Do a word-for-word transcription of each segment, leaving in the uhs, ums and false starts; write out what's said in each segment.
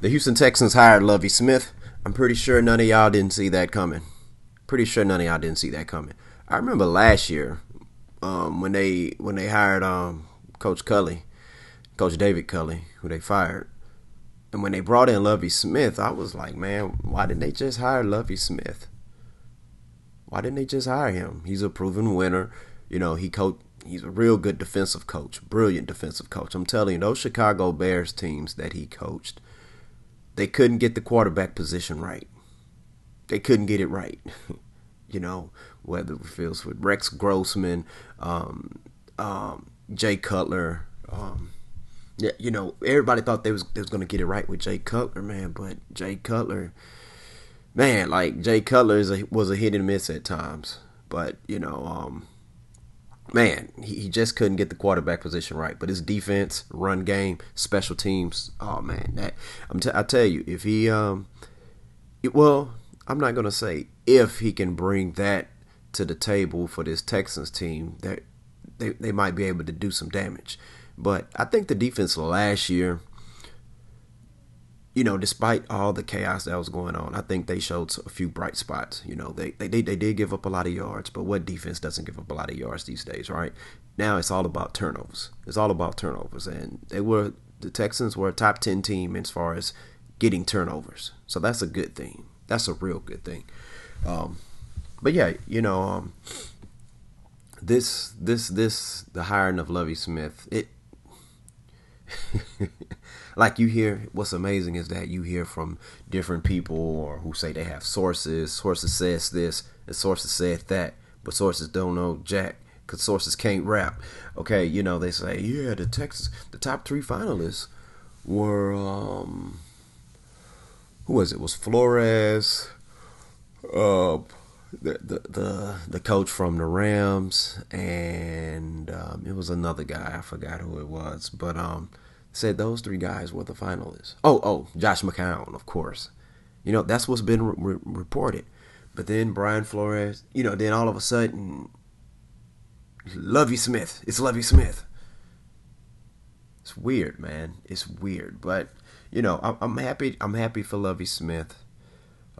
The Houston Texans hired Lovie Smith. I'm pretty sure none of y'all didn't see that coming. Pretty sure none of y'all didn't see that coming. I remember last year um, when they when they hired um, Coach Culley, Coach David Culley, who they fired. And when they brought in Lovie Smith, I was like, man, why didn't they just hire Lovie Smith? Why didn't they just hire him? He's a proven winner. You know, he coached. He's a real good defensive coach, brilliant defensive coach. I'm telling you, those Chicago Bears teams that he coached, they couldn't get the quarterback position right. They couldn't get it right. You know, whether it feels with Rex Grossman, um, um, Jay Cutler. Um, yeah, you know, everybody thought they was they was gonna get it right with Jay Cutler, man. But Jay Cutler, man, like Jay Cutler is a, was a hit and miss at times. But you know. Um, Man, he just couldn't get the quarterback position right. But his defense, run game, special teams, oh man, that I'm t- I tell you, if he, um, it, well, I'm not gonna say if he can bring that to the table for this Texans team, that they they might be able to do some damage. But I think the defense last year, you know, despite all the chaos that was going on, I think they showed a few bright spots. You know, they, they, they did give up a lot of yards, but what defense doesn't give up a lot of yards these days, right? Now it's all about turnovers. It's all about turnovers. And they were the Texans were a top ten team as far as getting turnovers. So that's a good thing. That's a real good thing. Um, but, yeah, you know, um, this, this, this, the hiring of Lovie Smith, it, like you hear, what's amazing is that you hear from different people or who say they have sources. Sources says this and sources said that, but sources don't know jack because sources can't rap. Okay, you know, they say, yeah, the Texans, the top three finalists were, um, who was it? It was Flores, uh, the, the, the, the coach from the Rams, and um, it was another guy. I forgot who it was, but, um, said those three guys were the finalists. Oh, oh, Josh McCown, of course. You know, that's what's been re- re- reported. But then Brian Flores, you know, then all of a sudden, Lovie Smith. It's Lovie Smith. It's weird, man. It's weird. But, you know, I- I'm happy. I'm happy for Lovie Smith.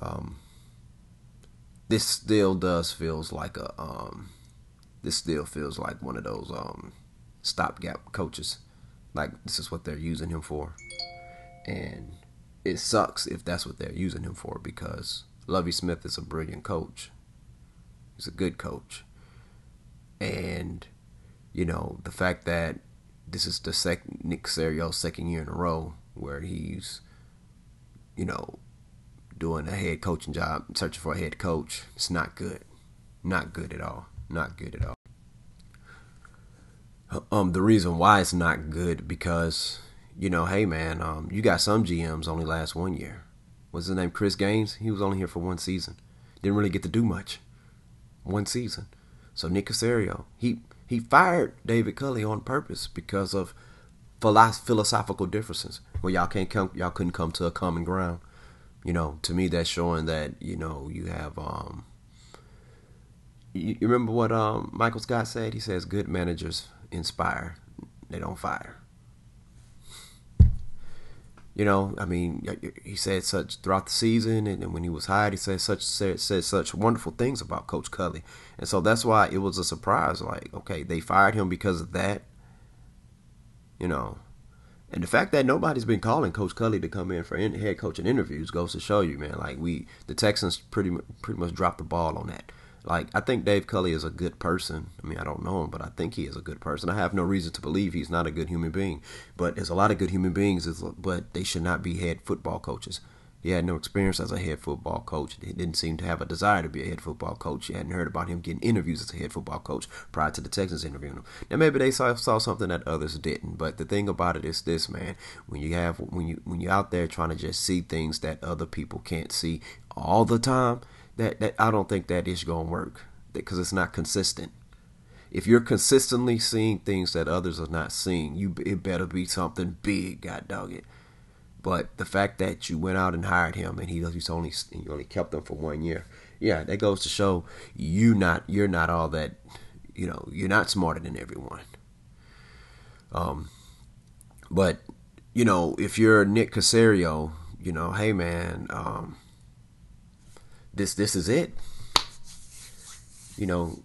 Um, this still does feels like a, um, this still feels like one of those um, stopgap coaches. Like, this is what they're using him for. And it sucks if that's what they're using him for, because Lovie Smith is a brilliant coach. He's a good coach. And, you know, the fact that this is the second Nick Caserio's second year in a row where he's, you know, doing a head coaching job, searching for a head coach, it's not good. Not good at all. Not good at all. Um, the reason why it's not good, because, you know, hey, man, um, you got some G Ms only last one year. What's his name? Chris Gaines? He was only here for one season. Didn't really get to do much. One season. So Nick Caserio, he, he fired David Culley on purpose because of philosophical differences where y'all can't come, y'all couldn't come to a common ground. You know, to me, that's showing that, you know, you have, um, you, you remember what, um, Michael Scott said? He says, good managers inspire, they don't fire. You know, I mean, he said such throughout the season, and when he was hired, he said such said, said such wonderful things about Coach Culley, and so that's why it was a surprise. Like, okay, they fired him because of that, you know, and the fact that nobody's been calling Coach Culley to come in for in, head coaching interviews goes to show you, man. Like, we the Texans pretty pretty much dropped the ball on that. Like, I think Dave Culley is a good person. I mean, I don't know him, but I think he is a good person. I have no reason to believe he's not a good human being. But there's a lot of good human beings, but they should not be head football coaches. He had no experience as a head football coach. He didn't seem to have a desire to be a head football coach. You hadn't heard about him getting interviews as a head football coach prior to the Texans interviewing him. Now, maybe they saw, saw something that others didn't. But the thing about it is this, man. When you have when you when you're out there trying to just see things that other people can't see all the time, That that I don't think that is going to work, because it's not consistent. If you're consistently seeing things that others are not seeing, you it better be something big, God dog it. But the fact that you went out and hired him and he he's only you only kept him for one year, yeah, that goes to show you not you're not all that, you know, you're not smarter than everyone. Um, but you know, if you're Nick Caserio, you know, hey man, um, this this is it. You know,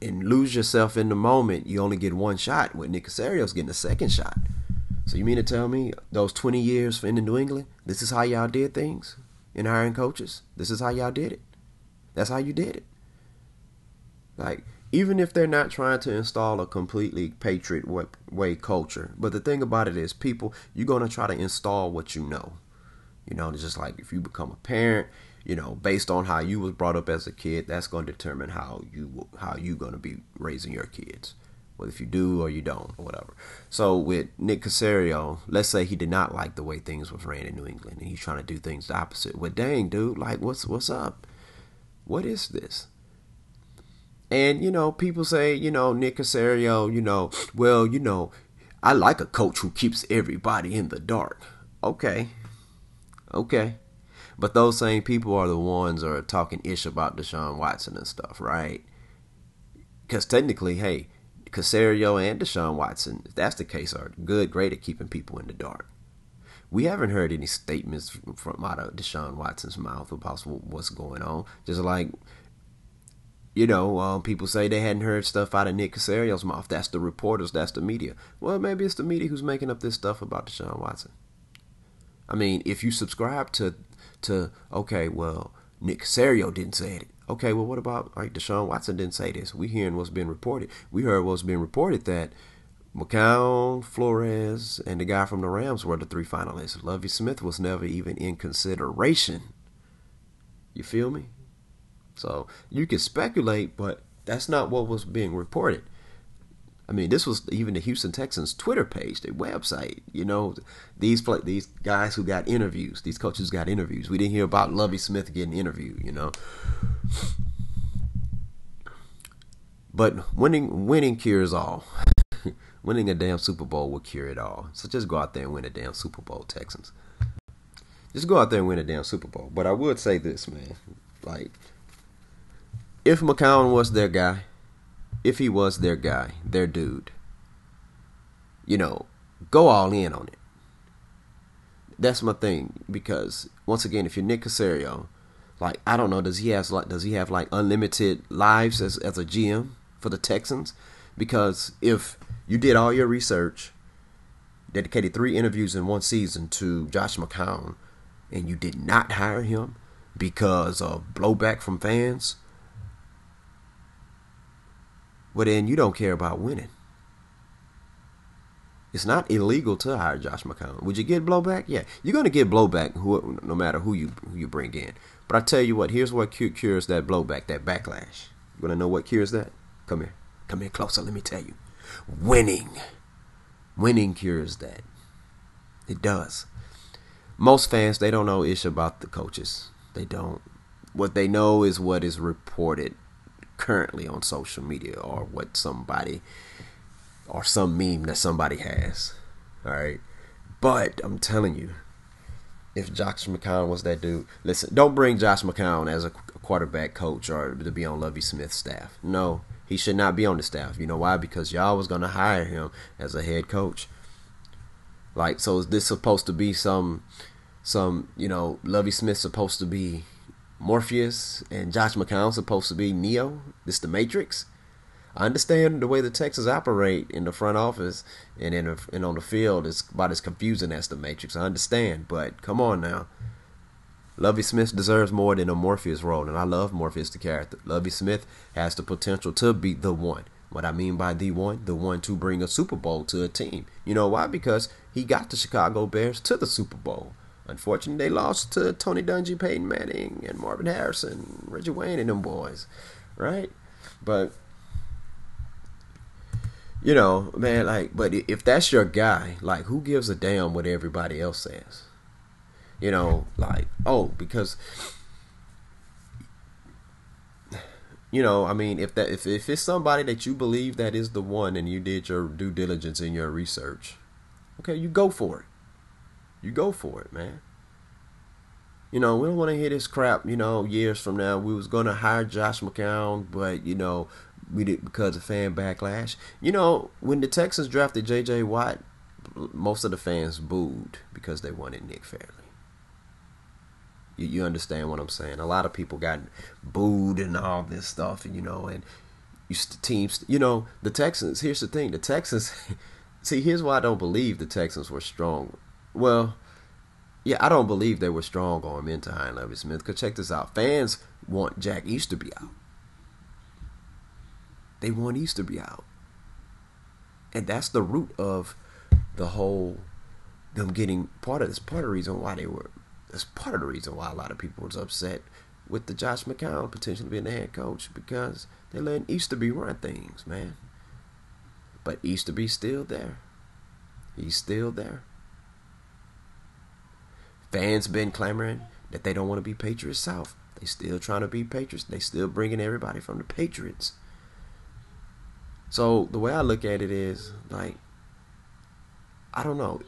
and lose yourself in the moment. You only get one shot. When Nick Casario's getting a second shot. So you mean to tell me those twenty years for in New England, this is how y'all did things in hiring coaches? This is how y'all did it. That's how you did it. Like, even if they're not trying to install a completely Patriot way culture, but the thing about it is, people, you're going to try to install what you know. You know, it's just like if you become a parent, you know, based on how you was brought up as a kid, that's going to determine how you how you going to be raising your kids, whether if you do or you don't or whatever. So with Nick Caserio, let's say he did not like the way things was ran in New England, and he's trying to do things the opposite. Well, dang, dude, like what's what's up? What is this? And, you know, people say, you know, Nick Caserio, you know, well, you know, I like a coach who keeps everybody in the dark. Okay. Okay. But those same people are the ones that are talking ish about Deshaun Watson and stuff, right? Because technically, hey, Caserio and Deshaun Watson, if that's the case, are good, great at keeping people in the dark. We haven't heard any statements from, from out of Deshaun Watson's mouth about what's going on. Just like... You know, um, people say they hadn't heard stuff out of Nick Casario's mouth. That's the reporters. That's the media. Well, maybe it's the media who's making up this stuff about Deshaun Watson. I mean, if you subscribe to, to okay, well, Nick Caserio didn't say it. Okay, well, what about, like, Deshaun Watson didn't say this. We hearing what's been reported. We heard what's been reported that McCown, Flores, and the guy from the Rams were the three finalists. Lovie Smith was never even in consideration. You feel me? So you can speculate, but that's not what was being reported. I mean, this was even the Houston Texans Twitter page, their website. You know, these play, these guys who got interviews, these coaches got interviews. We didn't hear about Lovie Smith getting interviewed, you know. But winning winning cures all. Winning a damn Super Bowl will cure it all. So just go out there and win a damn Super Bowl, Texans. Just go out there and win a damn Super Bowl. But I would say this, man, like, if McCown was their guy, if he was their guy, their dude, you know, go all in on it. That's my thing, because once again, if you're Nick Caserio, like, I don't know, does he has like does he have like unlimited lives as as a G M for the Texans? Because if you did all your research, dedicated three interviews in one season to Josh McCown, and you did not hire him because of blowback from fans, well, then you don't care about winning. It's not illegal to hire Josh McCown. Would you get blowback? Yeah, you're going to get blowback who, no matter who you who you bring in. But I tell you what, here's what cures that blowback, that backlash. You want to know what cures that? Come here. Come here closer. Let me tell you. Winning. Winning cures that. It does. Most fans, they don't know ish about the coaches. They don't. What they know is what is reported currently on social media, or what somebody, or some meme that somebody has. All right. But I'm telling you, if Josh McCown was that dude, listen, don't bring Josh McCown as a quarterback coach or to be on Lovie Smith's staff. No, he should not be on the staff. You know why? Because y'all was going to hire him as a head coach. Like, so is this supposed to be some, some, you know, Lovie Smith's supposed to be Morpheus and Josh McCown's supposed to be Neo? This the Matrix? I understand the way the Texans operate in the front office and in a, and on the field is about as confusing as the Matrix. I understand, but come on now. Lovie Smith deserves more than a Morpheus role, and I love Morpheus the character. Lovie Smith has the potential to be the one. What I mean by the one, the one to bring a Super Bowl to a team. You know why? Because he got the Chicago Bears to the Super Bowl. Unfortunately, they lost to Tony Dungy, Peyton Manning, and Marvin Harrison, Reggie Wayne, and them boys, right? But, you know, man, like, but if that's your guy, like, who gives a damn what everybody else says? You know, like, oh, because, you know, I mean, if that if, if it's somebody that you believe that is the one and you did your due diligence in your research, okay, you go for it. You go for it, man. You know, we don't want to hear this crap, you know, years from now. We was going to hire Josh McCown, but, you know, we did because of fan backlash. You know, when the Texans drafted J J Watt, most of the fans booed because they wanted Nick Fairley. You, you understand what I'm saying? A lot of people got booed and all this stuff, and you know, and you teams, you know, the Texans. Here's the thing: the Texans. See, here's why I don't believe the Texans were strong. Well, yeah, I don't believe they were strong on men to high Lovie Smith. Because check this out: fans want Jack Easterby out. They want Easterby out, and that's the root of the whole them getting part of this. Part of the reason why they were. That's part of the reason why a lot of people was upset with the Josh McCown potentially being the head coach, because they're letting Easterby run things, man. But Easterby's still there. He's still there. Fans been clamoring that they don't want to be Patriots South. They still trying to be Patriots. They still bringing everybody from the Patriots. So the way I look at it is, like, I don't know.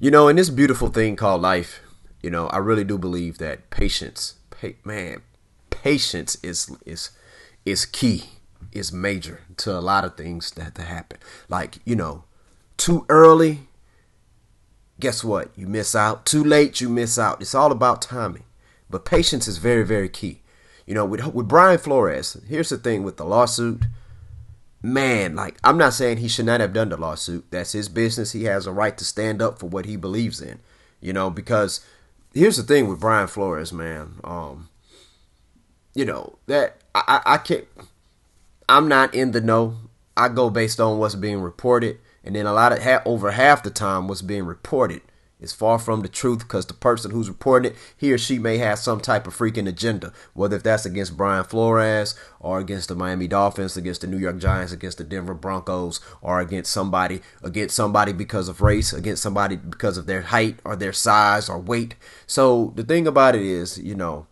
You know, in this beautiful thing called life, you know, I really do believe that patience, pa- man, patience is is is key, is major to a lot of things that, that happen. Like, you know, too early, guess what? You miss out. Too late, you miss out. It's all about timing. But patience is very, very key. You know, with, with Brian Flores, here's the thing with the lawsuit. Man, like, I'm not saying he should not have done the lawsuit. That's his business. He has a right to stand up for what he believes in, you know, because here's the thing with Brian Flores, man. Um, you know, that I, I, I can't, I'm not in the know. I go based on what's being reported. And then a lot of ha- over half the time what's being reported is far from the truth, because the person who's reporting it, he or she may have some type of freaking agenda, whether if that's against Brian Flores or against the Miami Dolphins, against the New York Giants, against the Denver Broncos, or against somebody, against somebody because of race, against somebody because of their height or their size or weight. So the thing about it is, you know,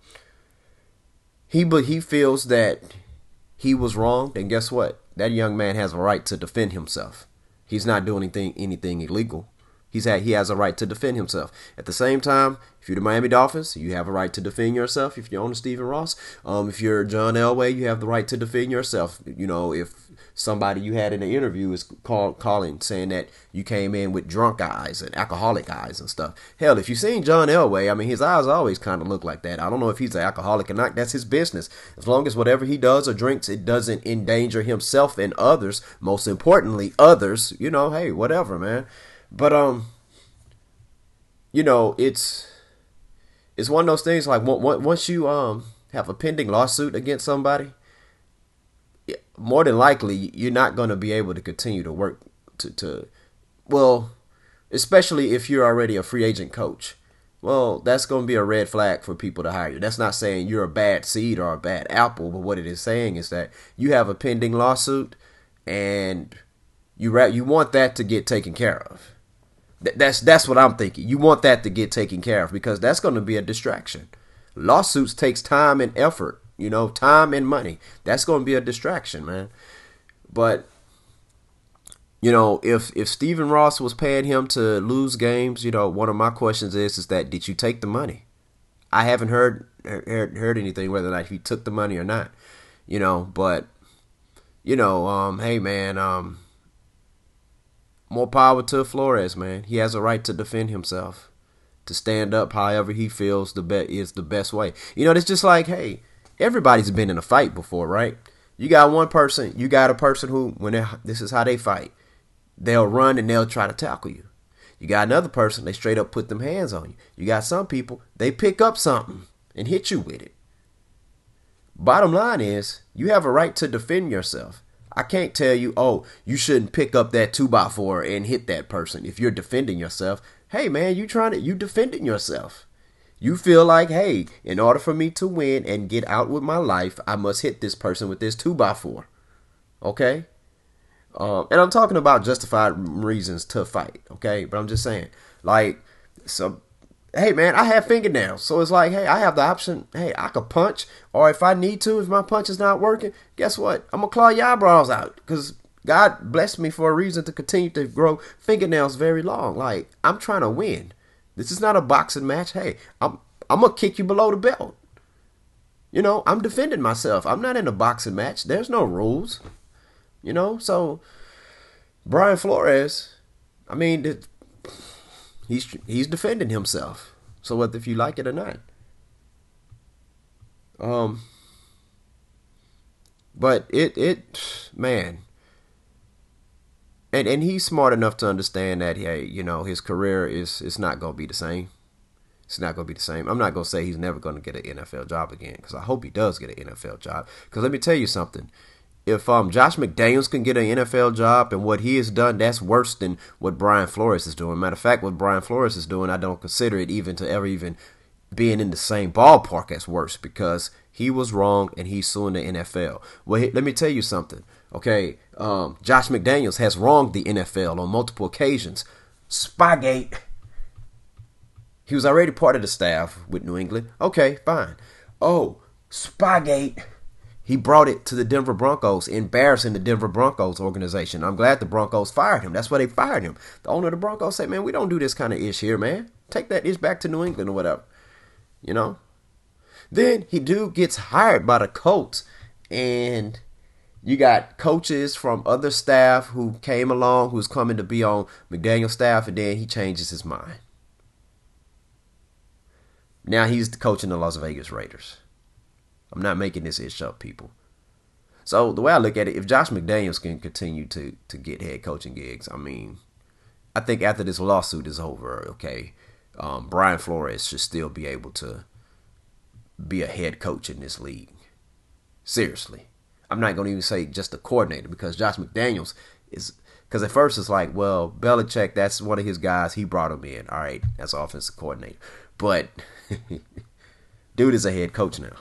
he but he feels that he was wrong, and guess what? That young man has a right to defend himself. He's not doing anything anything illegal. He's had, he has a right to defend himself. At the same time, if you're the Miami Dolphins, you have a right to defend yourself. If you're on Stephen Ross, um, if you're John Elway, you have the right to defend yourself. You know, if somebody you had in an interview is call, calling, saying that you came in with drunk eyes and alcoholic eyes and stuff. Hell, if you've seen John Elway, I mean, his eyes always kind of look like that. I don't know if he's an alcoholic or not. That's his business. As long as whatever he does or drinks, it doesn't endanger himself and others. Most importantly, others, you know, hey, whatever, man. But, um, you know, it's it's one of those things, like, once you um have a pending lawsuit against somebody, more than likely, you're not going to be able to continue to work to, to, well, especially if you're already a free agent coach. Well, that's going to be a red flag for people to hire you. That's not saying you're a bad seed or a bad apple, but what it is saying is that you have a pending lawsuit, and you you want that to get taken care of. That's that's what I'm thinking. You want that to get taken care of, because that's going to be a distraction. Lawsuits takes time and effort, you know, time and money. That's going to be a distraction, man. But, you know, if if Stephen Ross was paying him to lose games, you know, one of my questions is, is that did you take the money? I haven't heard heard, heard anything whether or not he took the money or not, you know. But, you know, um, hey, man, um. more power to Flores, man. He has a right to defend himself, to stand up however he feels the be- is the best way. You know, it's just like, hey, everybody's been in a fight before, right? You got one person, you got a person who, when this is how they fight, they'll run and they'll try to tackle you. You got another person, they straight up put them hands on you. You got some people, they pick up something and hit you with it. Bottom line is, you have a right to defend yourself. I can't tell you, oh, you shouldn't pick up that two by four and hit that person if you're defending yourself. Hey, man, you trying to you defending yourself. You feel like, hey, in order for me to win and get out with my life, I must hit this person with this two by four. Okay. Um, and I'm talking about justified reasons to fight. Okay. But I'm just saying, like, so, hey, man, I have fingernails. So it's like, hey, I have the option. Hey, I could punch. Or if I need to, if my punch is not working, guess what? I'm going to claw your eyebrows out, because God blessed me for a reason to continue to grow fingernails very long. Like, I'm trying to win. This is not a boxing match. Hey, I'm I'm going to kick you below the belt. You know, I'm defending myself. I'm not in a boxing match. There's no rules. You know, so Brian Flores, I mean, he's he's defending himself. So whether if you like it or not. Um, but it, it, man, and, and he's smart enough to understand that, hey, you know, his career is, it's not going to be the same. It's not going to be the same. I'm not going to say he's never going to get an N F L job again, because I hope he does get an N F L job. Because let me tell you something. If um Josh McDaniels can get an N F L job and what he has done, that's worse than what Brian Flores is doing. Matter of fact, what Brian Flores is doing, I don't consider it even to ever even being in the same ballpark as worse, because he was wrong and he's suing the N F L. Well, he, let me tell you something. Okay, um, Josh McDaniels has wronged the N F L on multiple occasions. Spygate. He was already part of the staff with New England. Okay, fine. Oh, Spygate. He brought it to the Denver Broncos, embarrassing the Denver Broncos organization. I'm glad the Broncos fired him. That's why they fired him. The owner of the Broncos said, man, we don't do this kind of ish here, man. Take that ish back to New England or whatever. You know? Then he dude gets hired by the Colts. And you got coaches from other staff who came along, who's coming to be on McDaniel's staff, and then he changes his mind. Now he's coaching the Las Vegas Raiders. I'm not making this ish up, people. So the way I look at it, if Josh McDaniels can continue to to get head coaching gigs, I mean, I think after this lawsuit is over, okay, um, Brian Flores should still be able to be a head coach in this league. Seriously. I'm not going to even say just a coordinator, because Josh McDaniels is, because at first it's like, well, Belichick, that's one of his guys. He brought him in. All right, that's offensive coordinator. But dude is a head coach now.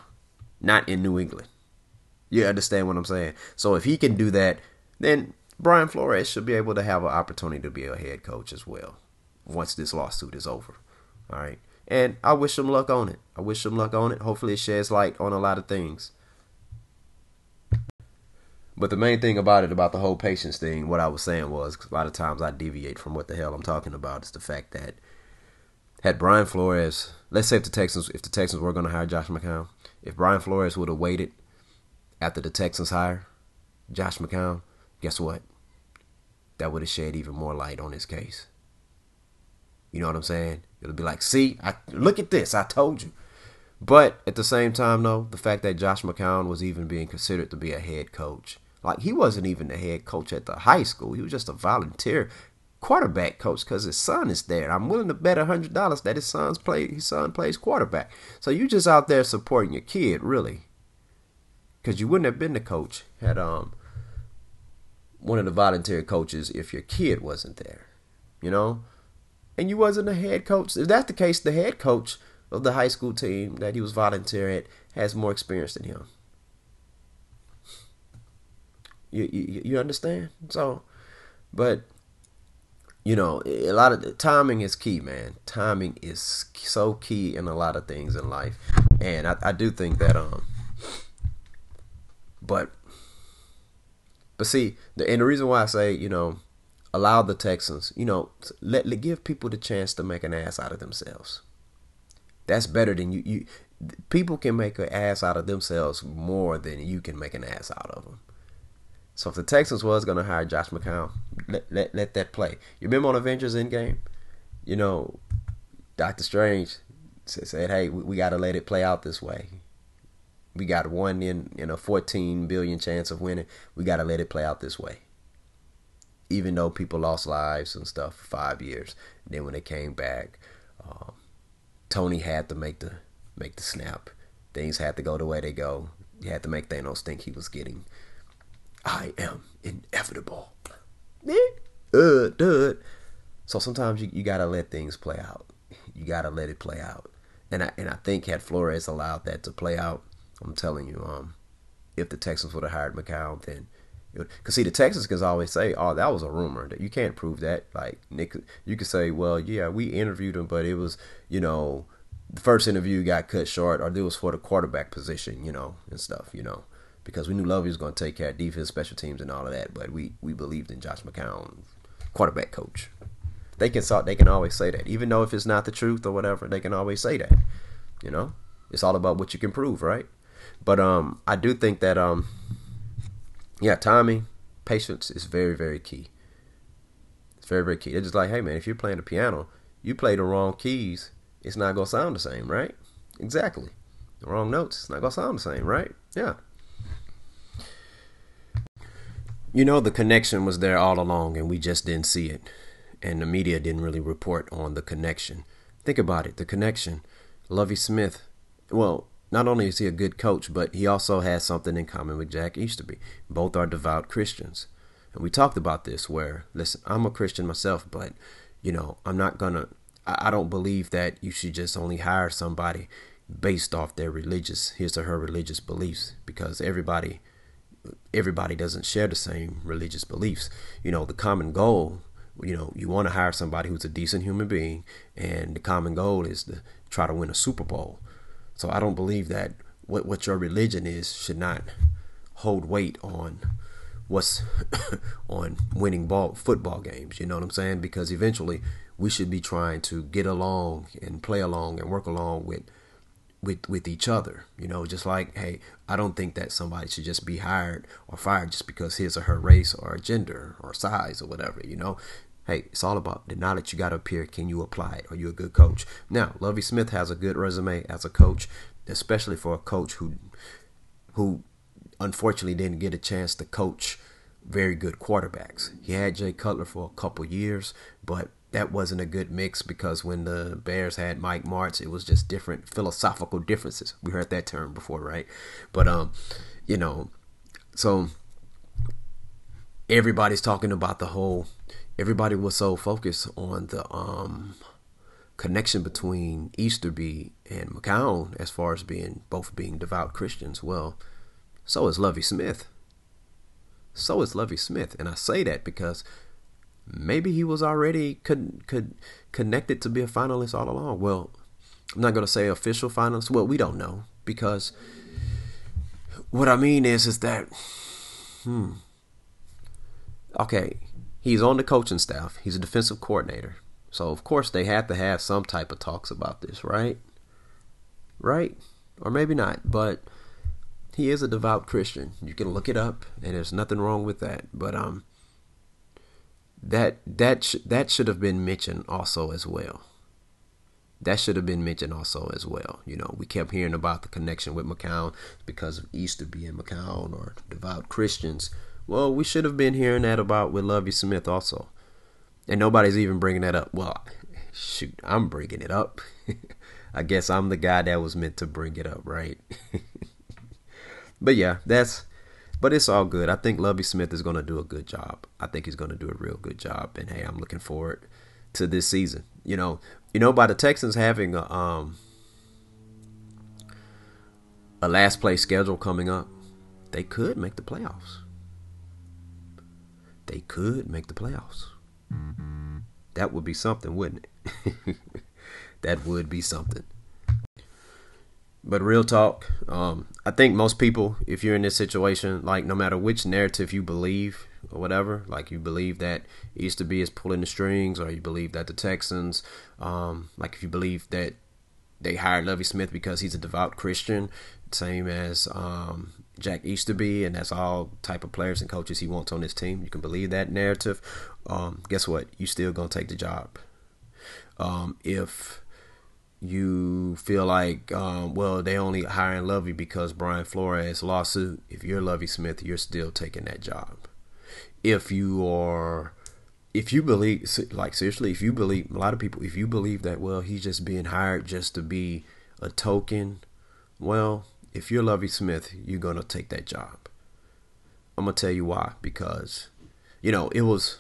Not in New England. You understand what I'm saying? So if he can do that, then Brian Flores should be able to have an opportunity to be a head coach as well once this lawsuit is over. All right. And I wish him luck on it. I wish him luck on it. Hopefully it sheds light on a lot of things. But the main thing about it, about the whole patience thing, what I was saying was, a lot of times I deviate from what the hell I'm talking about, is the fact that had Brian Flores, let's say if the Texans, if the Texans were going to hire Josh McCown, if Brian Flores would have waited after the Texans hire Josh McCown, guess what? That would have shed even more light on his case. You know what I'm saying? It'll be like, see, I, look at this. I told you. But at the same time, though, the fact that Josh McCown was even being considered to be a head coach, like he wasn't even the head coach at the high school. He was just a volunteer quarterback coach because his son is there. I'm willing to bet one hundred dollars that his son's play, his son plays quarterback. So you just out there supporting your kid, really, because you wouldn't have been the coach had um one of the volunteer coaches if your kid wasn't there, you know, and you wasn't a head coach. If that's the case, the head coach of the high school team that he was volunteering at has more experience than him. You, you, you understand? So, but you know, a lot of the timing is key, man. Timing is so key in a lot of things in life. And I, I do think that, um, but, but see, the, and the reason why I say, you know, allow the Texans, you know, let, let give people the chance to make an ass out of themselves. That's better than you, you, people can make an ass out of themselves more than you can make an ass out of them. So if the Texans was going to hire Josh McCown, let, let let that play. You remember on Avengers Endgame? You know, Doctor Strange said, hey, we, we got to let it play out this way. We got one in, in a fourteen billion chance of winning. We got to let it play out this way. Even though people lost lives and stuff for five years. And then when they came back, um, Tony had to make the, make the snap. Things had to go the way they go. You had to make Thanos think he was getting... I am inevitable. Uh, dude. So sometimes you, you got to let things play out. You got to let it play out. And I and I think had Flores allowed that to play out, I'm telling you, um, if the Texans would have hired McCown, then it would. Because, see, the Texans can always say, oh, that was a rumor. You can't prove that. Like, Nick, you could say, well, yeah, we interviewed him, but it was, you know, the first interview got cut short, or it was for the quarterback position, you know, and stuff, you know. Because we knew Lovie was going to take care of defense, special teams, and all of that. But we, we believed in Josh McCown, quarterback coach. They can they can always say that. Even though if it's not the truth or whatever, they can always say that. You know? It's all about what you can prove, right? But um, I do think that, um, yeah, timing, patience is very, very key. It's favorite key. They're just like, hey, man, if you're playing the piano, you play the wrong keys, it's not going to sound the same, right? Exactly. The wrong notes, it's not going to sound the same, right? Yeah. You know, the connection was there all along, and we just didn't see it. And the media didn't really report on the connection. Think about it, the connection. Lovie Smith, well, not only is he a good coach, but he also has something in common with Jack Easterby. Both are devout Christians. And we talked about this where, listen, I'm a Christian myself, but, you know, I'm not going to, I don't believe that you should just only hire somebody based off their religious, his or her religious beliefs, because everybody, everybody doesn't share the same religious beliefs. You know, the common goal, you know, you want to hire somebody who's a decent human being, and the common goal is to try to win a Super Bowl. So I don't believe that what, what your religion is should not hold weight on what's on winning ball football games. You know what I'm saying? Because eventually we should be trying to get along and play along and work along with with with each other. You know, just like, hey, I don't think that somebody should just be hired or fired just because his or her race or gender or size or whatever, you know. Hey, it's all about the knowledge you got up here. Can you apply it? Are you a good coach? Now, Lovie Smith has a good resume as a coach, especially for a coach who, who unfortunately didn't get a chance to coach very good quarterbacks. He had Jay Cutler for a couple years, but that wasn't a good mix because when the Bears had Mike Martz, it was just different philosophical differences. We heard that term before, right? But, um, you know, so everybody's talking about the whole... Everybody was so focused on the um, connection between Easterby and McCown as far as being both being devout Christians. Well, so is Lovie Smith. So is Lovie Smith. And I say that because maybe he was already con- con- connected to be a finalist all along. Well, I'm not going to say official finalist. Well, we don't know, because what I mean is, is that, hmm, okay. He's on the coaching staff. He's a defensive coordinator. So, of course, they have to have some type of talks about this, right? Right? Or maybe not. But he is a devout Christian. You can look it up, and there's nothing wrong with that. But um, that that sh- that should have been mentioned also as well. That should have been mentioned also as well. You know, we kept hearing about the connection with McCown because of Easterby and McCown or devout Christians. Well, we should have been hearing that about with Lovie Smith also. And nobody's even bringing that up. Well, shoot, I'm bringing it up. I guess I'm the guy that was meant to bring it up, right? But yeah, that's, but it's all good. I think Lovie Smith is going to do a good job. I think he's going to do a real good job. And hey, I'm looking forward to this season. You know, you know, by the Texans having a, um, a last place schedule coming up, they could make the playoffs. They could make the playoffs. Mm-hmm. That would be something, wouldn't it? That would be something. But real talk, um, I think most people, if you're in this situation, like no matter which narrative you believe or whatever, like you believe that Easterby is pulling the strings, or you believe that the Texans, um, like if you believe that they hired Lovie Smith because he's a devout Christian, same as um, Jack Easterby, and that's all type of players and coaches he wants on his team. You can believe that narrative. Um, guess what? You still gonna take the job. Um, if you feel like, um, well, they only hiring Lovie because Brian Flores lawsuit. If you're Lovie Smith, you're still taking that job. If you are, if you believe, like seriously, if you believe, a lot of people, if you believe that, well, he's just being hired just to be a token, well, if you're Lovie Smith, you're going to take that job. I'm going to tell you why. Because, you know, it was,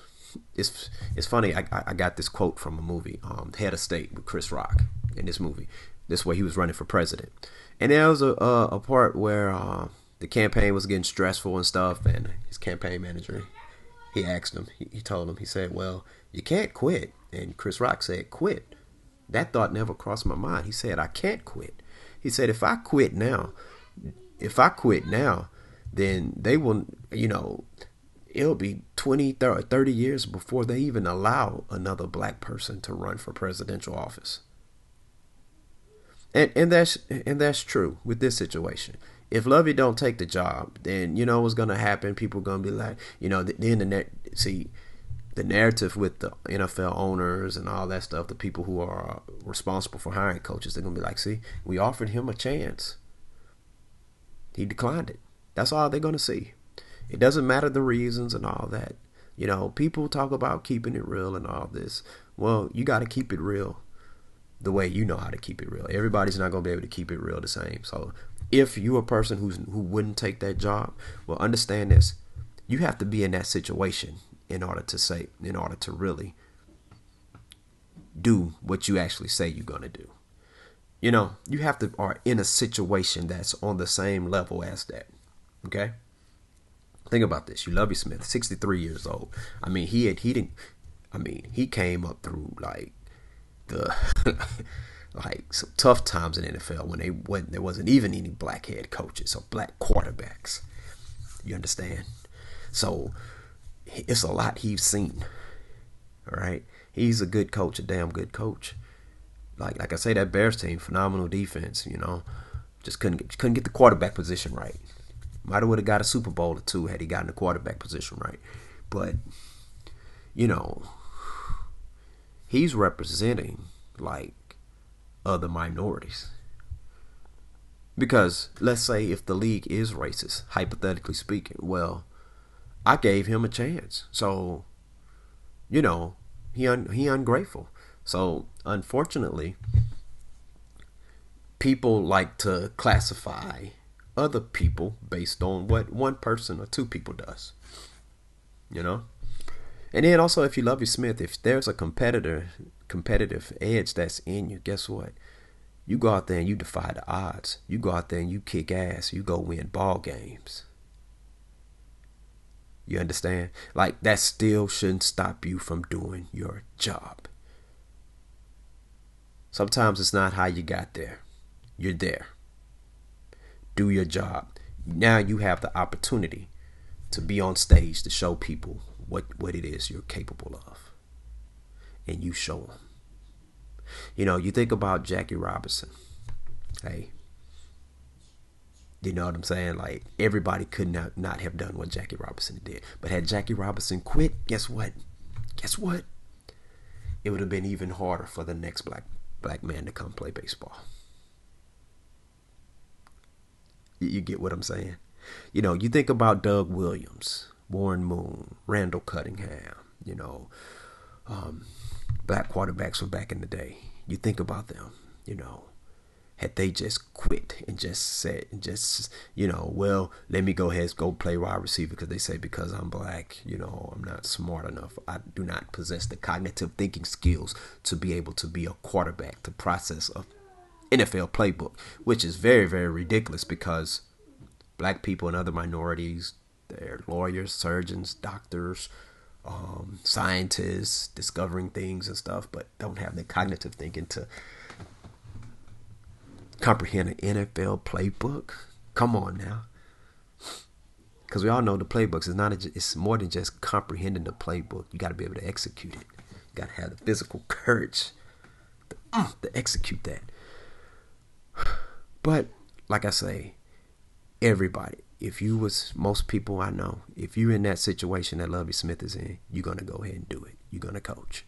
it's it's funny. I I got this quote from a movie, um, Head of State with Chris Rock in this movie. This way he was running for president. And there was a, a, a part where uh, the campaign was getting stressful and stuff. And his campaign manager, he asked him, he, he told him, he said, well, you can't quit. And Chris Rock said, quit. That thought never crossed my mind. He said, I can't quit. He said, if I quit now, if I quit now, then they will, you know, it'll be twenty, thirty years before they even allow another black person to run for presidential office. And and that's and that's true with this situation. If Lovie don't take the job, then you know what's going to happen. People going to be like, you know, the, the internet, see, the narrative with the N F L owners and all that stuff, the people who are responsible for hiring coaches, they're going to be like, see, we offered him a chance. He declined it. That's all they're going to see. It doesn't matter the reasons and all that. You know, people talk about keeping it real and all this. Well, you got to keep it real the way you know how to keep it real. Everybody's not going to be able to keep it real the same. So if you're a person who's who wouldn't take that job, well, understand this. You have to be in that situation in order to say, in order to really do what you actually say you're going to do. You know, you have to are in a situation that's on the same level as that. Okay? Think about this. You Lovie Smith, sixty-three years old. I mean, he had, he didn't, I mean, he came up through like the, like some tough times in the N F L when they when there wasn't even any black head coaches or black quarterbacks. You understand? So it's a lot he's seen. All right. He's a good coach, a damn good coach. Like, like I say, that Bears team, phenomenal defense, you know, just couldn't get, couldn't get the quarterback position right. Might have would have got a Super Bowl or two had he gotten the quarterback position right. But, you know, he's representing, like, other minorities. Because, let's say, if the league is racist, hypothetically speaking, well, I gave him a chance. So, you know, he un- he ungrateful. So, unfortunately, people like to classify other people based on what one person or two people does, you know. And then also, if you Lovie Smith, if there's a competitor competitive edge that's in you, guess what? You go out there and you defy the odds. You go out there and you kick ass. You go win ball games. You understand? Like, that still shouldn't stop you from doing your job. Sometimes it's not how you got there. You're there. Do your job. Now you have the opportunity to be on stage to show people what, what it is you're capable of. And you show them. You know, you think about Jackie Robinson. Hey, you know what I'm saying? Like, everybody could not, not have done what Jackie Robinson did. But had Jackie Robinson quit, guess what? Guess what? It would have been even harder for the next black black man to come play baseball. You get what I'm saying? You know, you think about Doug Williams, Warren Moon, Randall Cunningham, you know, um, black quarterbacks from back in the day. You think about them, you know, had they just quit and just said, and just, you know, well, let me go ahead and go play wide receiver because they say because I'm black, you know, I'm not smart enough. I do not possess the cognitive thinking skills to be able to be a quarterback, to process a N F L playbook, which is very, very ridiculous because black people and other minorities, they're lawyers, surgeons, doctors, um, scientists, discovering things and stuff, but don't have the cognitive thinking to comprehend an N F L playbook. Come on now. Because we all know the playbooks is not a, it's more than just comprehending the playbook. You got to be able to execute it. You got to have the physical courage to, to execute that. But like I say, everybody, if you was, most people I know, if you're in that situation that Lovie Smith is in, you're going to go ahead and do it. You're going to coach.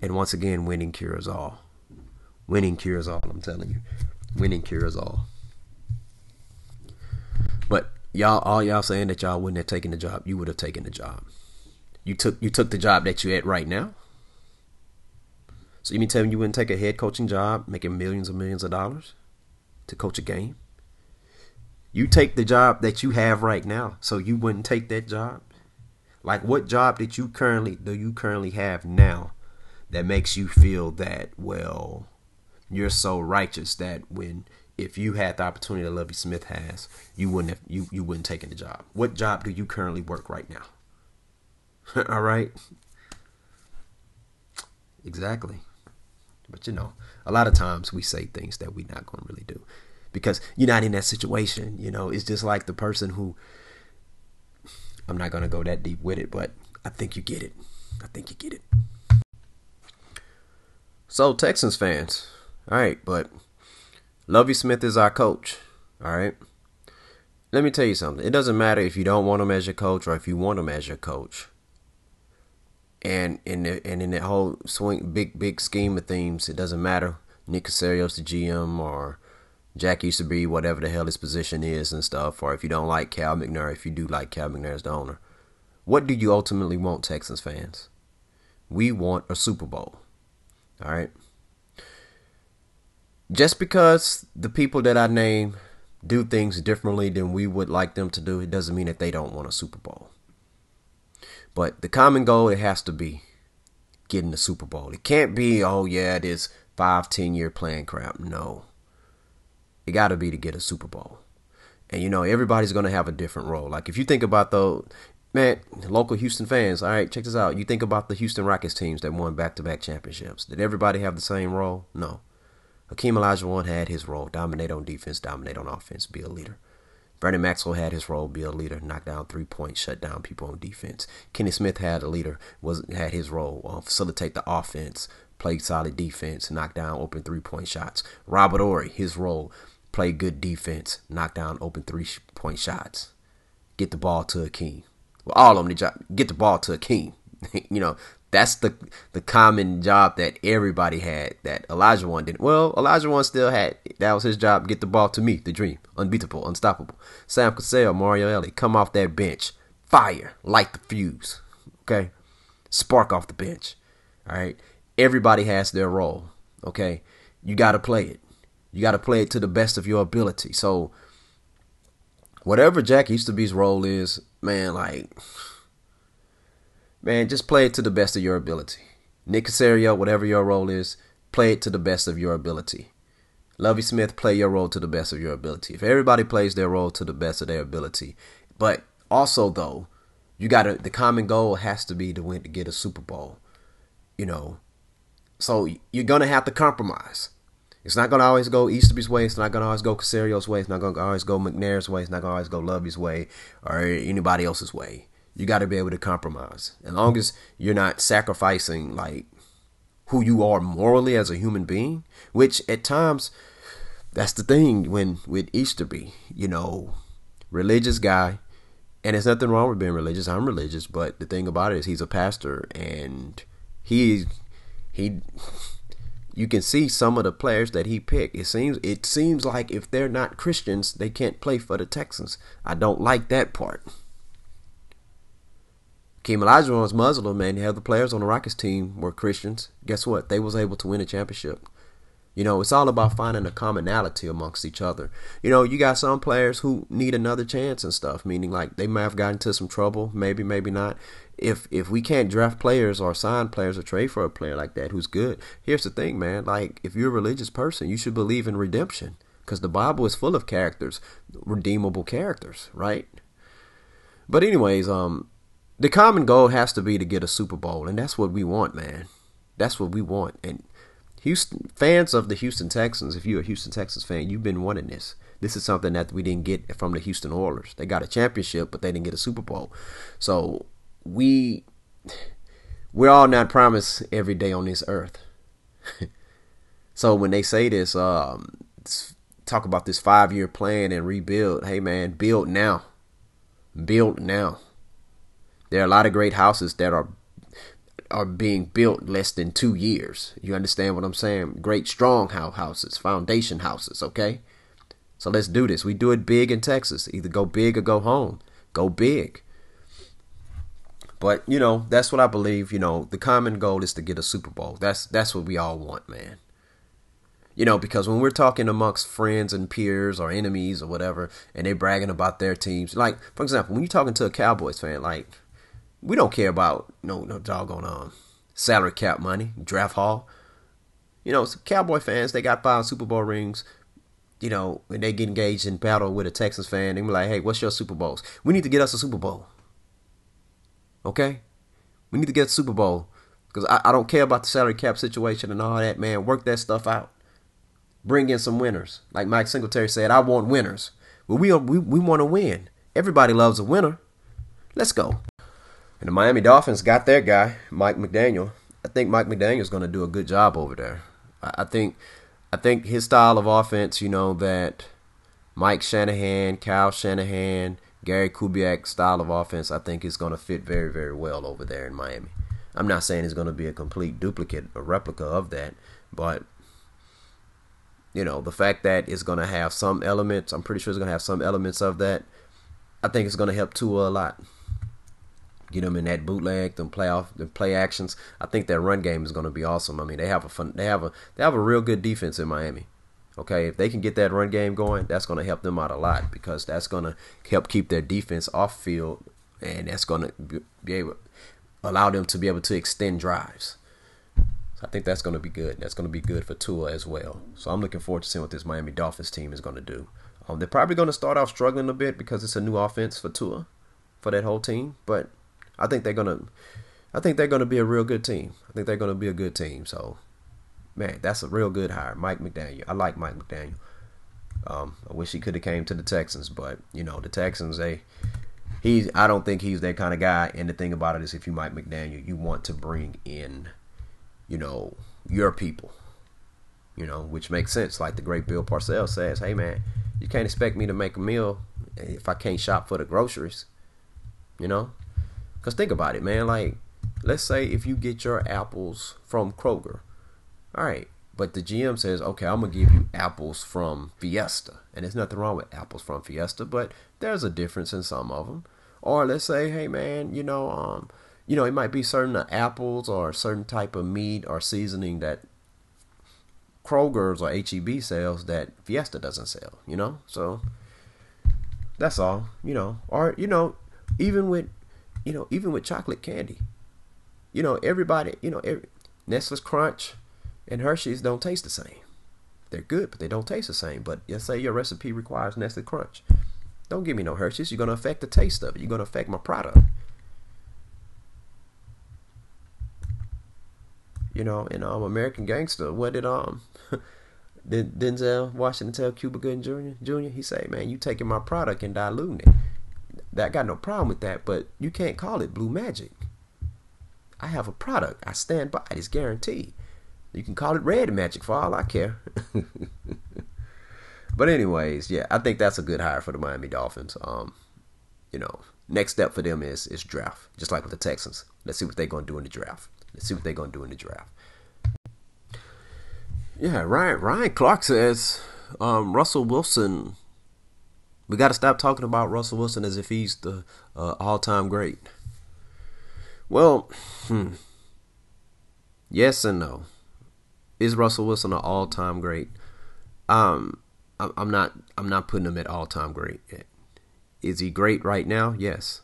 And once again, winning cures all. Winning cures all, I'm telling you. Winning cures all. But y'all, all y'all saying that y'all wouldn't have taken the job, you would have taken the job. You took you took the job that you're at right now. So you mean tell me you wouldn't take a head coaching job, making millions and millions of dollars to coach a game? You take the job that you have right now, so you wouldn't take that job? Like, what job did you currently do you currently have now that makes you feel that, well, you're so righteous that when if you had the opportunity that Lovie Smith has, you wouldn't have you, you wouldn't take the job? What job do you currently work right now? All right. Exactly. But, you know, a lot of times we say things that we're not going to really do because you're not in that situation. You know, it's just like the person who, I'm not going to go that deep with it, but I think you get it. I think you get it. So, Texans fans, all right, but Lovie Smith is our coach, all right? Let me tell you something. It doesn't matter if you don't want him as your coach or if you want him as your coach. And in the, and in that whole swing, big, big scheme of things, it doesn't matter. Nick Caserio's the G M, or Jack Easterby, whatever the hell his position is and stuff. Or if you don't like Cal McNair, if you do like Cal McNair as the owner. What do you ultimately want, Texans fans? We want a Super Bowl. All right. Just because the people that I name do things differently than we would like them to do, it doesn't mean that they don't want a Super Bowl. But the common goal, it has to be getting the Super Bowl. It can't be, oh, yeah, this five, ten-year plan crap. No. It got to be to get a Super Bowl. And, you know, everybody's going to have a different role. Like, if you think about, though, man, local Houston fans, all right, check this out. You think about the Houston Rockets teams that won back-to-back championships. Did everybody have the same role? No. Hakeem Olajuwon had his role. Dominate on defense, dominate on offense, be a leader. Brandon Maxwell had his role, be a leader, knock down three points, shut down people on defense. Kenny Smith had a leader, was had his role, uh, facilitate the offense, play solid defense, knock down open three-point shots. Robert Horry, his role, play good defense, knock down open three-point shots, get the ball to Hakeem. Well, all of them, job, get the ball to Hakeem. You know, that's the the common job that everybody had that Olajuwon didn't. Well, Olajuwon still had, that was his job, get the ball to me, the dream, unbeatable, unstoppable. Sam Cassell, Mario Elliott, come off that bench, fire, light the fuse, okay? Spark off the bench, all right? Everybody has their role, okay? You got to play it. You got to play it to the best of your ability. So whatever Jack Easterby's role is, man, like... Man, just play it to the best of your ability. Nick Caserio, whatever your role is, play it to the best of your ability. Lovie Smith, play your role to the best of your ability. If everybody plays their role to the best of their ability. But also, though, you gotta, the common goal has to be to win, to get a Super Bowl. You know, so you're going to have to compromise. It's not going to always go Easterby's way. It's not going to always go Caserio's way. It's not going to always go McNair's way. It's not going to always go Lovie's way or anybody else's way. You got to be able to compromise. As long as you're not sacrificing, like, who you are morally as a human being, which at times, that's the thing when with Easterby, you know, religious guy. And there's nothing wrong with being religious. I'm religious. But the thing about it is he's a pastor, and he, he, you can see some of the players that he picked. It seems, it seems like if they're not Christians, they can't play for the Texans. I don't like that part. Hakeem Olajuwon was Muslim, man. The other players on the Rockets team were Christians. Guess what? They was able to win a championship. You know, it's all about finding a commonality amongst each other. You know, you got some players who need another chance and stuff, meaning like they might have gotten into some trouble, maybe, maybe not. If if we can't draft players or sign players or trade for a player like that who's good, here's the thing, man. Like, if you're a religious person, you should believe in redemption because the Bible is full of characters, redeemable characters, right? But anyways, um... the common goal has to be to get a Super Bowl, and that's what we want, man. That's what we want. And Houston fans of the Houston Texans, if you're a Houston Texans fan, you've been wanting this. This is something that we didn't get from the Houston Oilers. They got a championship, but they didn't get a Super Bowl. So we, we're all not promised every day on this earth. So when they say this, um, talk about this five-year plan and rebuild, hey, man, build now. Build now. There are a lot of great houses that are are being built less than two years. You understand what I'm saying? Great strong house houses, foundation houses, okay? So let's do this. We do it big in Texas. Either go big or go home. Go big. But, you know, that's what I believe. You know, the common goal is to get a Super Bowl. That's that's what we all want, man. You know, because when we're talking amongst friends and peers or enemies or whatever, and they're bragging about their teams. Like, for example, when you're talking to a Cowboys fan, like, we don't care about no no doggone um, salary cap money, draft haul. You know, Cowboy fans, they got five Super Bowl rings. You know, when they get engaged in battle with a Texans fan, they be like, hey, what's your Super Bowls? We need to get us a Super Bowl. Okay? We need to get a Super Bowl. Because I, I don't care about the salary cap situation and all that, man. Work that stuff out. Bring in some winners. Like Mike Singletary said, I want winners. But we, we, we want to win. Everybody loves a winner. Let's go. And the Miami Dolphins got their guy, Mike McDaniel. I think Mike McDaniel is going to do a good job over there. I think I think his style of offense, you know, that Mike Shanahan, Kyle Shanahan, Gary Kubiak style of offense, I think is going to fit very, very well over there in Miami. I'm not saying it's going to be a complete duplicate, a replica of that, but you know, the fact that it's going to have some elements, I'm pretty sure it's going to have some elements of that. I think it's going to help Tua a lot. Get him in that bootleg, them playoff, them play actions. I think that run game is going to be awesome. I mean, they have a fun, they have a, they have a real good defense in Miami. Okay, if they can get that run game going, that's going to help them out a lot, because that's going to help keep their defense off field, and that's going to be able, allow them to be able to extend drives. So I think that's going to be good. That's going to be good for Tua as well. So I'm looking forward to seeing what this Miami Dolphins team is going to do. Um, they're probably going to start off struggling a bit because it's a new offense for Tua, for that whole team, but I think they're going to I think they're going to be a real good team. I think they're going to be a good team. So, man, that's a real good hire, Mike McDaniel. I like Mike McDaniel. Um, I wish he could have came to the Texans, but, you know, the Texans, they he's I don't think he's that kind of guy. And the thing about it is, if you Mike McDaniel, you want to bring in, you know, your people, you know, which makes sense. Like the great Bill Parcells says, hey, man, you can't expect me to make a meal if I can't shop for the groceries, you know. Because think about it, man, like, let's say if you get your apples from Kroger, all right, but the G M says, okay, I'm going to give you apples from Fiesta, and there's nothing wrong with apples from Fiesta, but there's a difference in some of them. Or let's say, hey, man, you know, um, you know, it might be certain apples or a certain type of meat or seasoning that Kroger's or H E B sells that Fiesta doesn't sell, you know, so that's all, you know, or, you know, even with, You know, even with chocolate candy, you know, everybody, you know, every, Nestle's Crunch and Hershey's don't taste the same. They're good, but they don't taste the same. But let's say your recipe requires Nestle Crunch. Don't give me no Hershey's. You're going to affect the taste of it. You're going to affect my product. You know, in um, American Gangster, what did um, did Denzel Washington tell Cuba Gooding Junior? Junior, he said, man, you taking my product and diluting it. I got no problem with that, but you can't call it Blue Magic. I have a product. I stand by it. It's guaranteed. You can call it Red Magic for all I care. But anyways, yeah, I think that's a good hire for the Miami Dolphins. Um, you know, next step for them is is draft, just like with the Texans. Let's see what they're going to do in the draft. Let's see what they're going to do in the draft. Yeah, Ryan, Ryan Clark says, um, Russell Wilson... We got to stop talking about Russell Wilson as if he's the uh, all-time great. Well, hmm. yes and no. Is Russell Wilson an all-time great? Um, I'm not. I'm not putting him at all-time great yet. Is he great right now? Yes.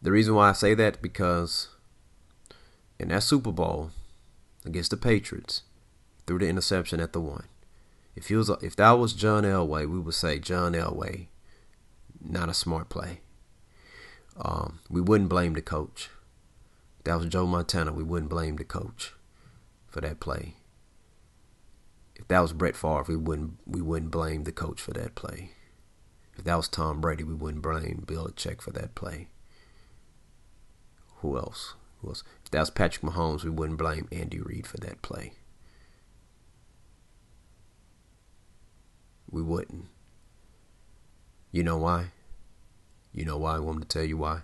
The reason why I say that, because in that Super Bowl against the Patriots, threw the interception at the one. If he was, if that was John Elway, we would say John Elway, not a smart play. Um, we wouldn't blame the coach. If that was Joe Montana, we wouldn't blame the coach for that play. If that was Brett Favre, we wouldn't we wouldn't blame the coach for that play. If that was Tom Brady, we wouldn't blame Bill Belichick for that play. Who else? Who else? If that was Patrick Mahomes, we wouldn't blame Andy Reid for that play. We wouldn't. You know why? You know why? I want to tell you why.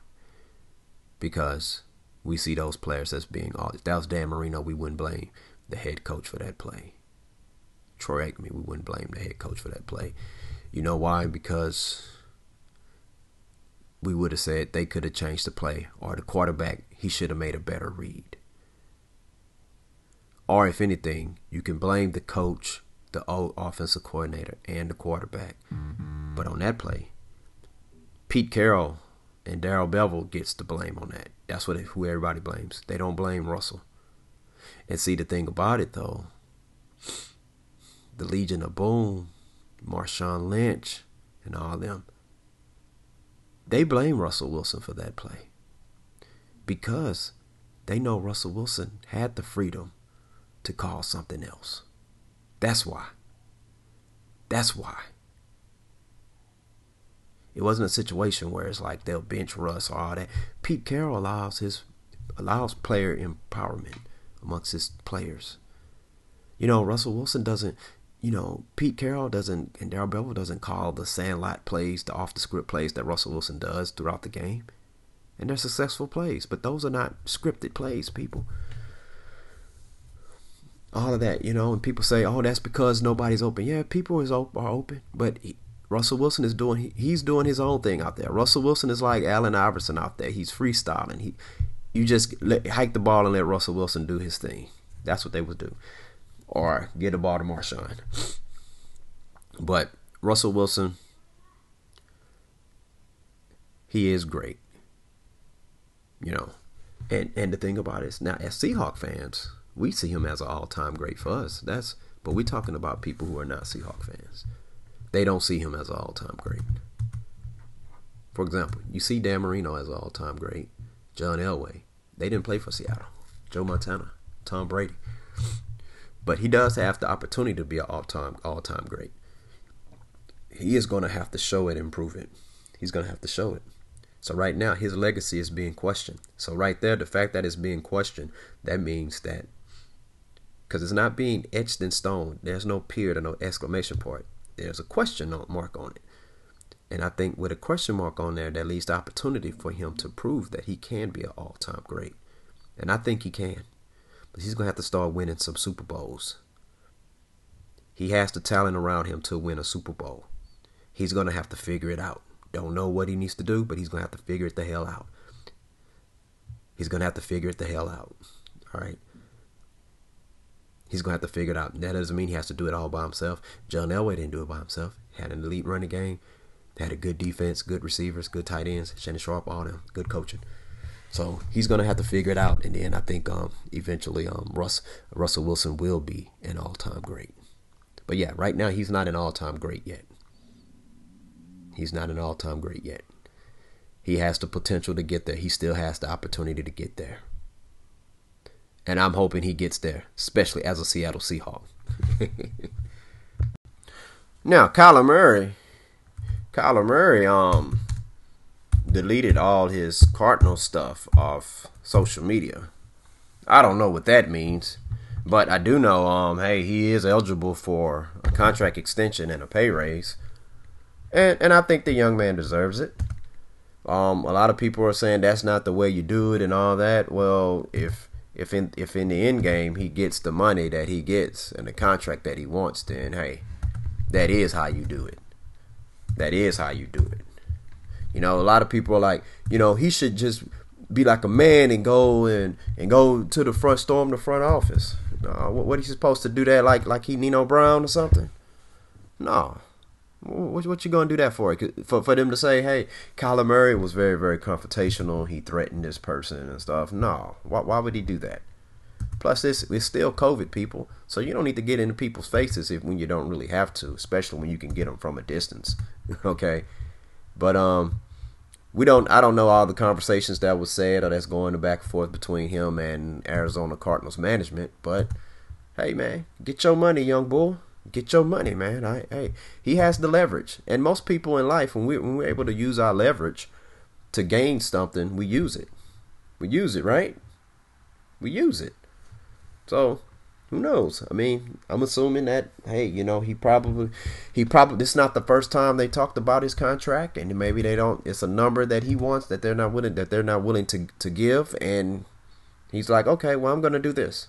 Because we see those players as being all. If that was Dan Marino, we wouldn't blame the head coach for that play. Troy Aikman, we wouldn't blame the head coach for that play. You know why? Because we would have said they could have changed the play, or the quarterback, he should have made a better read. Or if anything, you can blame the coach, the old offensive coordinator, and the quarterback. Mm-hmm. But on that play, Pete Carroll and Darrell Bevell gets the blame on that. That's what who everybody blames. They don't blame Russell. And see, the thing about it, though, the Legion of Boom, Marshawn Lynch, and all them, they blame Russell Wilson for that play because they know Russell Wilson had the freedom to call something else. That's why. That's why. It wasn't a situation where it's like they'll bench Russ or all that. Pete Carroll allows his allows player empowerment amongst his players. You know, Russell Wilson doesn't, you know, Pete Carroll doesn't, and Darrell Bevell doesn't call the sandlot plays, the off the script plays that Russell Wilson does throughout the game. and they're successful plays, but those are not scripted plays, people. All of that, you know, and people say, oh, that's because nobody's open. Yeah, people is op- are open, but he, Russell Wilson is doing, he, he's doing his own thing out there. Russell Wilson is like Allen Iverson out there. He's freestyling. He, you just let, hike the ball and let Russell Wilson do his thing. That's what they would do. Or get the ball to Marshawn. But Russell Wilson, he is great. You know, and, and the thing about it is, now as Seahawk fans, we see him as an all-time great for us. That's, but we're talking about people who are not Seahawk fans. They don't see him as an all-time great. For example, you see Dan Marino as an all-time great. John Elway. They didn't play for Seattle. Joe Montana. Tom Brady. But he does have the opportunity to be an all-time, all-time great. He is going to have to show it and prove it. He's going to have to show it. So right now, his legacy is being questioned. So right there, the fact that it's being questioned, that means that, because it's not being etched in stone, there's no period or no exclamation point. There's a question mark on it. And I think with a question mark on there, that leaves the opportunity for him to prove that he can be an all-time great. And I think he can. But he's going to have to start winning some Super Bowls. He has the talent around him to win a Super Bowl. He's going to have to figure it out. Don't know what he needs to do, but he's going to have to figure it the hell out. He's going to have to figure it the hell out. All right? He's going to have to figure it out. That doesn't mean he has to do it all by himself. John Elway didn't do it by himself. Had an elite running game. Had a good defense, good receivers, good tight ends. Shannon Sharp, all them. Good coaching. So he's going to have to figure it out. And then I think um, eventually um, Russ, Russell Wilson will be an all-time great. But yeah, right now he's not an all-time great yet. He's not an all-time great yet. He has the potential to get there. He still has the opportunity to get there. And I'm hoping he gets there, especially as a Seattle Seahawk. Now, Kyler Murray. Kyler Murray um, deleted all his Cardinal stuff off social media. I don't know what that means. But I do know, um, hey, he is eligible for a contract extension and a pay raise. And and I think the young man deserves it. Um, a lot of people are saying that's not the way you do it and all that. Well, if if in if in the end game he gets the money that he gets and the contract that he wants, then hey, that is how you do it. That is how you do it. You know, a lot of people are like, you know, he should just be like a man and go and, and go to the front, storm the front office. No, what what he supposed to do that like like he Nino Brown or something? No. What, what you going to do that for? for? For them to say, hey, Kyler Murray was very, very confrontational. He threatened this person and stuff. No. Why, why would he do that? Plus, it's, it's still COVID, people. So you don't need to get into people's faces if when you don't really have to, especially when you can get them from a distance. Okay? But um, we don't. I don't know all the conversations that was said or that's going back and forth between him and Arizona Cardinals management. But, hey, man, get your money, young boy. Get your money, man. I, hey, he has the leverage. And most people in life, when, we, when we're able to use our leverage to gain something, we use it. We use it, right? We use it. So, who knows? I mean, I'm assuming that, hey, you know, he probably, he probably, this is not the first time they talked about his contract. And maybe they don't, it's a number that he wants that they're not willing, that they're not willing to, to give. And he's like, okay, well, I'm going to do this.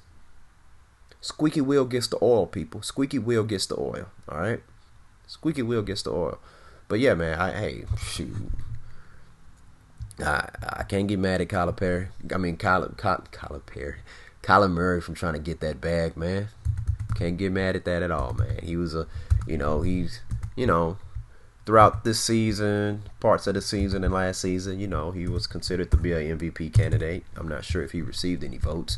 Squeaky wheel gets the oil, people. Squeaky wheel gets the oil, all right? Squeaky wheel gets the oil. But, yeah, man, I, hey, shoot. I, I can't get mad at Kyler Perry. I mean, Kyler, Kyler, Kyler Perry. Kyler Murray from trying to get that bag, man. Can't get mad at that at all, man. He was a, you know, he's, you know, throughout this season, parts of the season and last season, you know, he was considered to be an M V P candidate. I'm not sure if he received any votes.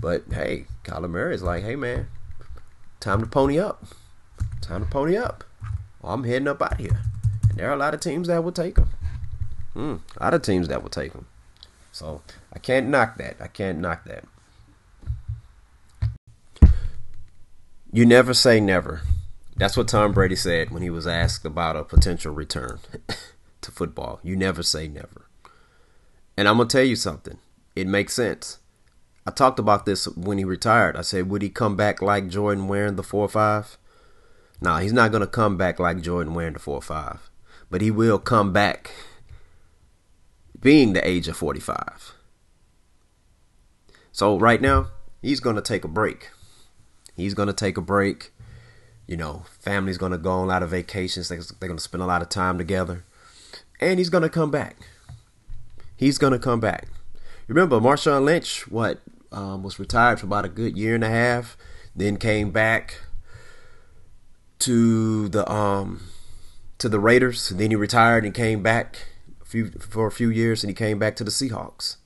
But, hey, Kyler Murray is like, hey, man, time to pony up. Time to pony up. Well, I'm heading up out here. And there are a lot of teams that will take him. Hmm, a lot of teams that will take him. So, I can't knock that. I can't knock that. You never say never. That's what Tom Brady said when he was asked about a potential return to football. You never say never. And I'm going to tell you something. It makes sense. I talked about this when he retired. I said, would he come back like Jordan wearing the four five? No, he's not going to come back like Jordan wearing the four five. But he will come back being the age of forty-five. So right now, he's going to take a break. He's going to take a break. You know, family's going to go on a lot of vacations. They're going to spend a lot of time together. And he's going to come back. He's going to come back. Remember, Marshawn Lynch, what, um, was retired for about a good year and a half, then came back to the um to the Raiders. Then he retired and came back a few, for a few years, and he came back to the Seahawks.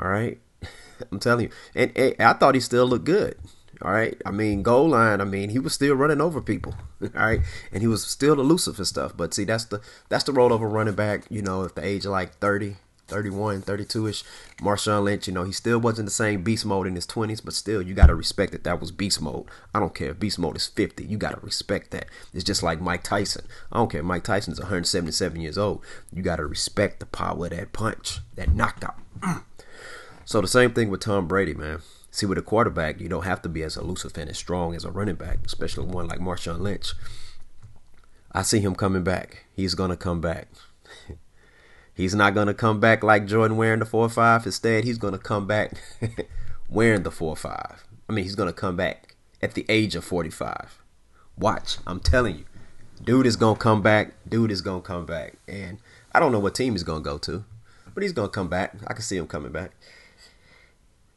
All right? I'm telling you. And, and I thought he still looked good. All right? I mean, goal line, I mean, he was still running over people. All right? And he was still elusive and stuff. But, see, that's the that's the role of a running back, you know, at the age of like thirty, thirty-one, thirty-two-ish. Marshawn Lynch, you know, he still wasn't the same beast mode in his twenties, but still, you got to respect that that was beast mode. I don't care if beast mode is fifty. You got to respect that. It's just like Mike Tyson. I don't care. Mike Tyson's one hundred seventy-seven years old. You got to respect the power of that punch, that knockout. So the same thing with Tom Brady, man. See, with a quarterback, you don't have to be as elusive and as strong as a running back, especially one like Marshawn Lynch. I see him coming back. He's going to come back. He's not going to come back like Jordan wearing the four five. Instead, he's going to come back wearing the four five. I mean, he's going to come back at the age of forty-five. Watch. I'm telling you. Dude is going to come back. Dude is going to come back. And I don't know what team he's going to go to, but he's going to come back. I can see him coming back.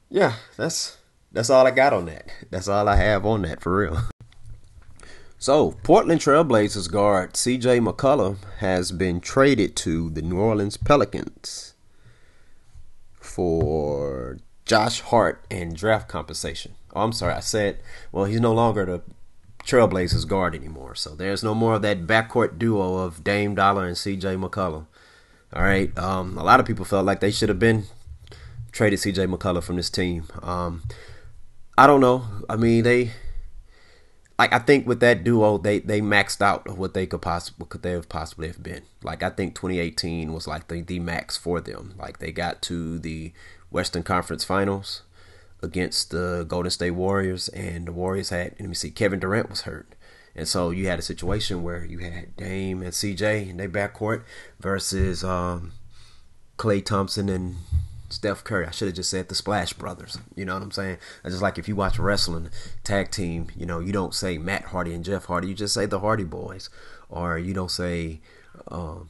Yeah, that's that's all I got on that. That's all I have on that, for real. So, Portland Trailblazers guard C J McCollum has been traded to the New Orleans Pelicans for Josh Hart and draft compensation. Oh, I'm sorry, I said, well, he's no longer the Trailblazers guard anymore. So, there's no more of that backcourt duo of Dame Dollar and C J McCollum. All right, um, a lot of people felt like they should have been traded C J McCollum from this team. Um, I don't know. I mean, they... Like, I think with that duo, they, they maxed out what they could possibly could they have possibly have been. Like, I think twenty eighteen was like the, the max for them. Like, they got to the Western Conference Finals against the Golden State Warriors, and the Warriors had, let me see, Kevin Durant was hurt. And so you had a situation where you had Dame and C J in their backcourt versus um, Klay Thompson and Steph Curry. I should have just said the Splash Brothers. You know what I'm saying? It's just like if you watch wrestling tag team, you know, you don't say Matt Hardy and Jeff Hardy. You just say the Hardy Boys. Or you don't say, um,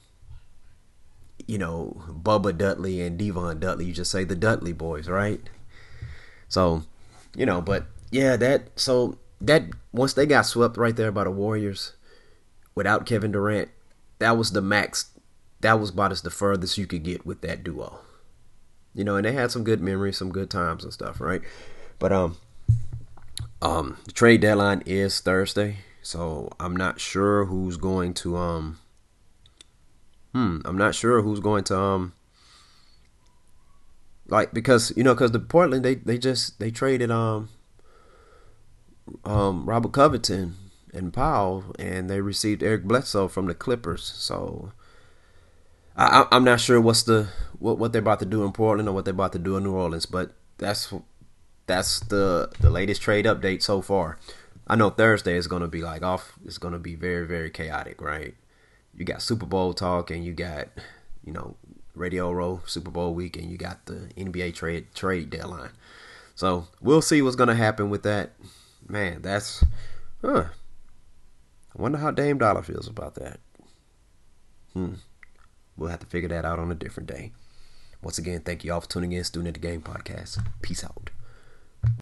you know, Bubba Dudley and Devon Dudley. You just say the Dudley Boys, right? So, you know, but yeah, that, so that, once they got swept right there by the Warriors without Kevin Durant, that was the max. That was about as the furthest you could get with that duo. You know, and they had some good memories, some good times and stuff, right? But um, um, the trade deadline is Thursday, so I'm not sure who's going to um, hmm, I'm not sure who's going to um, like because you know, because the Portland they they just they traded um, um, Robert Covington and Powell, and they received Eric Bledsoe from the Clippers, so. I, I'm not sure what's the what, what they're about to do in Portland or what they're about to do in New Orleans, but that's that's the the latest trade update so far. I know Thursday is going to be like off. It's going to be very very chaotic, right? You got Super Bowl talk and you got you know Radio Row Super Bowl week and you got the N B A trade trade deadline. So we'll see what's going to happen with that. Man, that's huh. I wonder how Dame Dollar feels about that. Hmm. We'll have to figure that out on a different day. Once again, thank you all for tuning in. Student at the Game Podcast. Peace out.